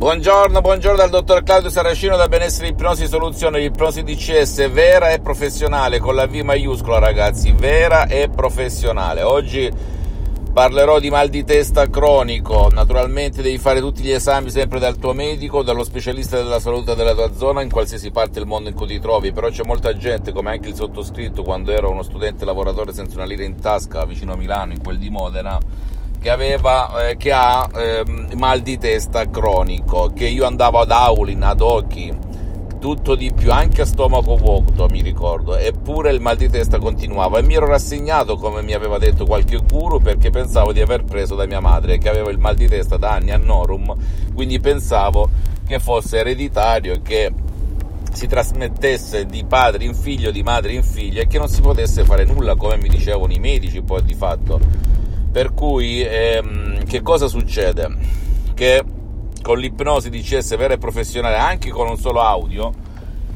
Buongiorno dal dottor Claudio Saracino da Benessere Ipnosi Soluzione Ipnosi DCS, vera e professionale, con la V maiuscola ragazzi, vera e professionale. Oggi parlerò di mal di testa cronico. Naturalmente devi fare tutti gli esami sempre dal tuo medico, dallo specialista della salute della tua zona, in qualsiasi parte del mondo in cui ti trovi, però c'è molta gente, come anche il sottoscritto quando ero uno studente lavoratore senza una lira in tasca vicino a Milano, in quel di Modena, che ha mal di testa cronico, che io andavo ad Aulin, ad Occhi, tutto di più, anche a stomaco vuoto mi ricordo, eppure il mal di testa continuava e mi ero rassegnato, come mi aveva detto qualche guru, perché pensavo di aver preso da mia madre, che aveva il mal di testa da anni a Norum, quindi pensavo che fosse ereditario e che si trasmettesse di padre in figlio, di madre in figlia, e che non si potesse fare nulla, come mi dicevano i medici poi di fatto. Per cui che cosa succede? Che con l'ipnosi DCS vera e professionale, anche con un solo audio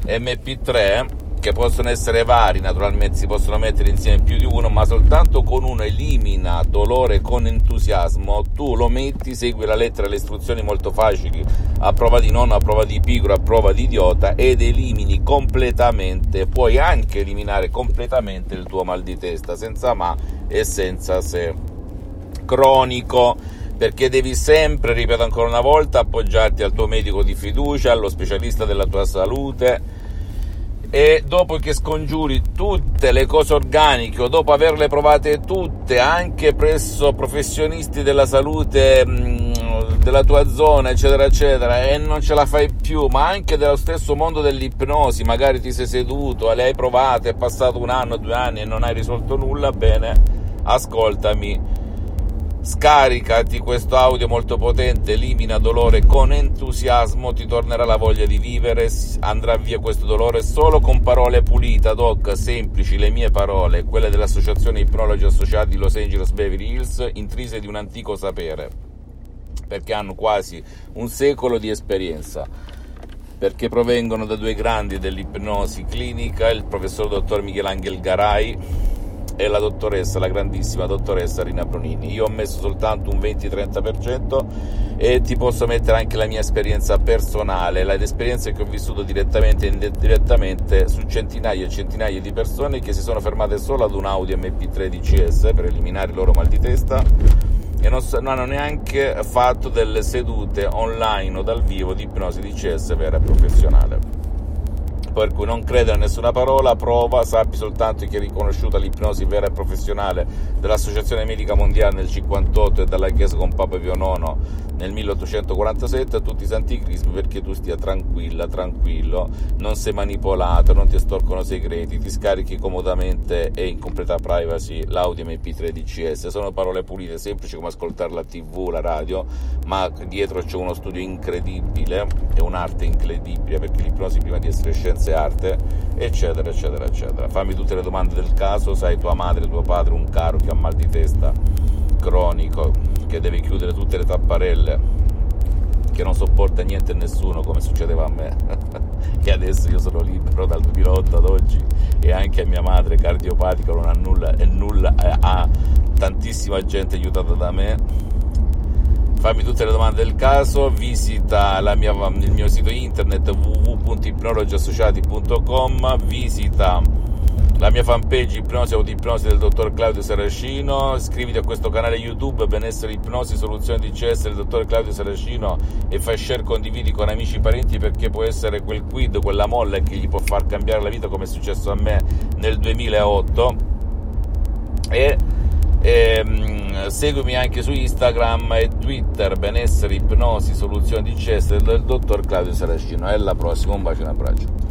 MP3, che possono essere vari, naturalmente si possono mettere insieme più di uno, ma soltanto con uno elimina dolore con entusiasmo. Tu lo metti, segui la lettera e le istruzioni molto facili, a prova di nonno, a prova di pigro, a prova di idiota, ed elimini completamente, puoi anche eliminare completamente il tuo mal di testa, senza ma e senza se. Cronico, perché devi sempre, ripeto ancora una volta, appoggiarti al tuo medico di fiducia, allo specialista della tua salute, e dopo che scongiuri tutte le cose organiche, o dopo averle provate tutte anche presso professionisti della salute della tua zona eccetera eccetera, e non ce la fai più, ma anche dello stesso mondo dell'ipnosi, magari ti sei seduto, le hai provate, è passato 1 anno, 2 anni e non hai risolto nulla, bene, ascoltami, scaricati questo audio molto potente, elimina dolore con entusiasmo, ti tornerà la voglia di vivere, andrà via questo dolore solo con parole pulite, ad hoc, semplici, le mie parole, quelle dell'associazione Ipnologi Associati Los Angeles Beverly Hills, intrise di un antico sapere, perché hanno quasi un secolo di esperienza, perché provengono da 2 grandi dell'ipnosi clinica, il professor dottor Miguel Angel Garai e la dottoressa, la grandissima dottoressa Rina Brunini. Io ho messo soltanto un 20-30% e ti posso mettere anche la mia esperienza personale, l'esperienza che ho vissuto direttamente e indirettamente su centinaia e centinaia di persone che si sono fermate solo ad un audio MP3 DCS per eliminare il loro mal di testa e non hanno neanche fatto delle sedute online o dal vivo di ipnosi DCS vera e professionale. Per cui non credere a nessuna parola, prova, sappi soltanto che è riconosciuta l'ipnosi vera e professionale dall'Associazione Medica Mondiale nel 1958 e dalla Chiesa con Papa Pio Nono nel 1847 a tutti i santi crismi, perché tu stia tranquilla, tranquillo, non sei manipolato, non ti estorcono segreti, ti scarichi comodamente e in completa privacy l'audio MP3 DCS. Sono parole pulite, semplici come ascoltare la TV, la radio, ma dietro c'è uno studio incredibile, è un'arte incredibile, perché l'ipnosi prima di essere scienza arte, eccetera eccetera eccetera. Fammi tutte le domande del caso, sai, tua madre, tuo padre, un caro che ha mal di testa cronico, che deve chiudere tutte le tapparelle, che non sopporta niente e nessuno, come succedeva a me che adesso io sono libero dal 2008 ad oggi, e anche a mia madre cardiopatica, non ha nulla e nulla, ha tantissima gente aiutata da me. Fammi tutte le domande del caso, visita il mio sito internet www.ipnologiassociati.com, visita la mia fanpage Ipnosi o di Ipnosi del dottor Claudio Saracino, iscriviti a questo canale YouTube Benessere Ipnosi Soluzione DCS del dottor Claudio Saracino e fai share, condividi con amici e parenti, perché può essere quel quid, quella molla che gli può far cambiare la vita, come è successo a me nel 2008. E seguimi anche su Instagram e Twitter Benessere Ipnosi Soluzione DCS del dottor Claudio Saracino. Alla prossima, un bacio e un abbraccio.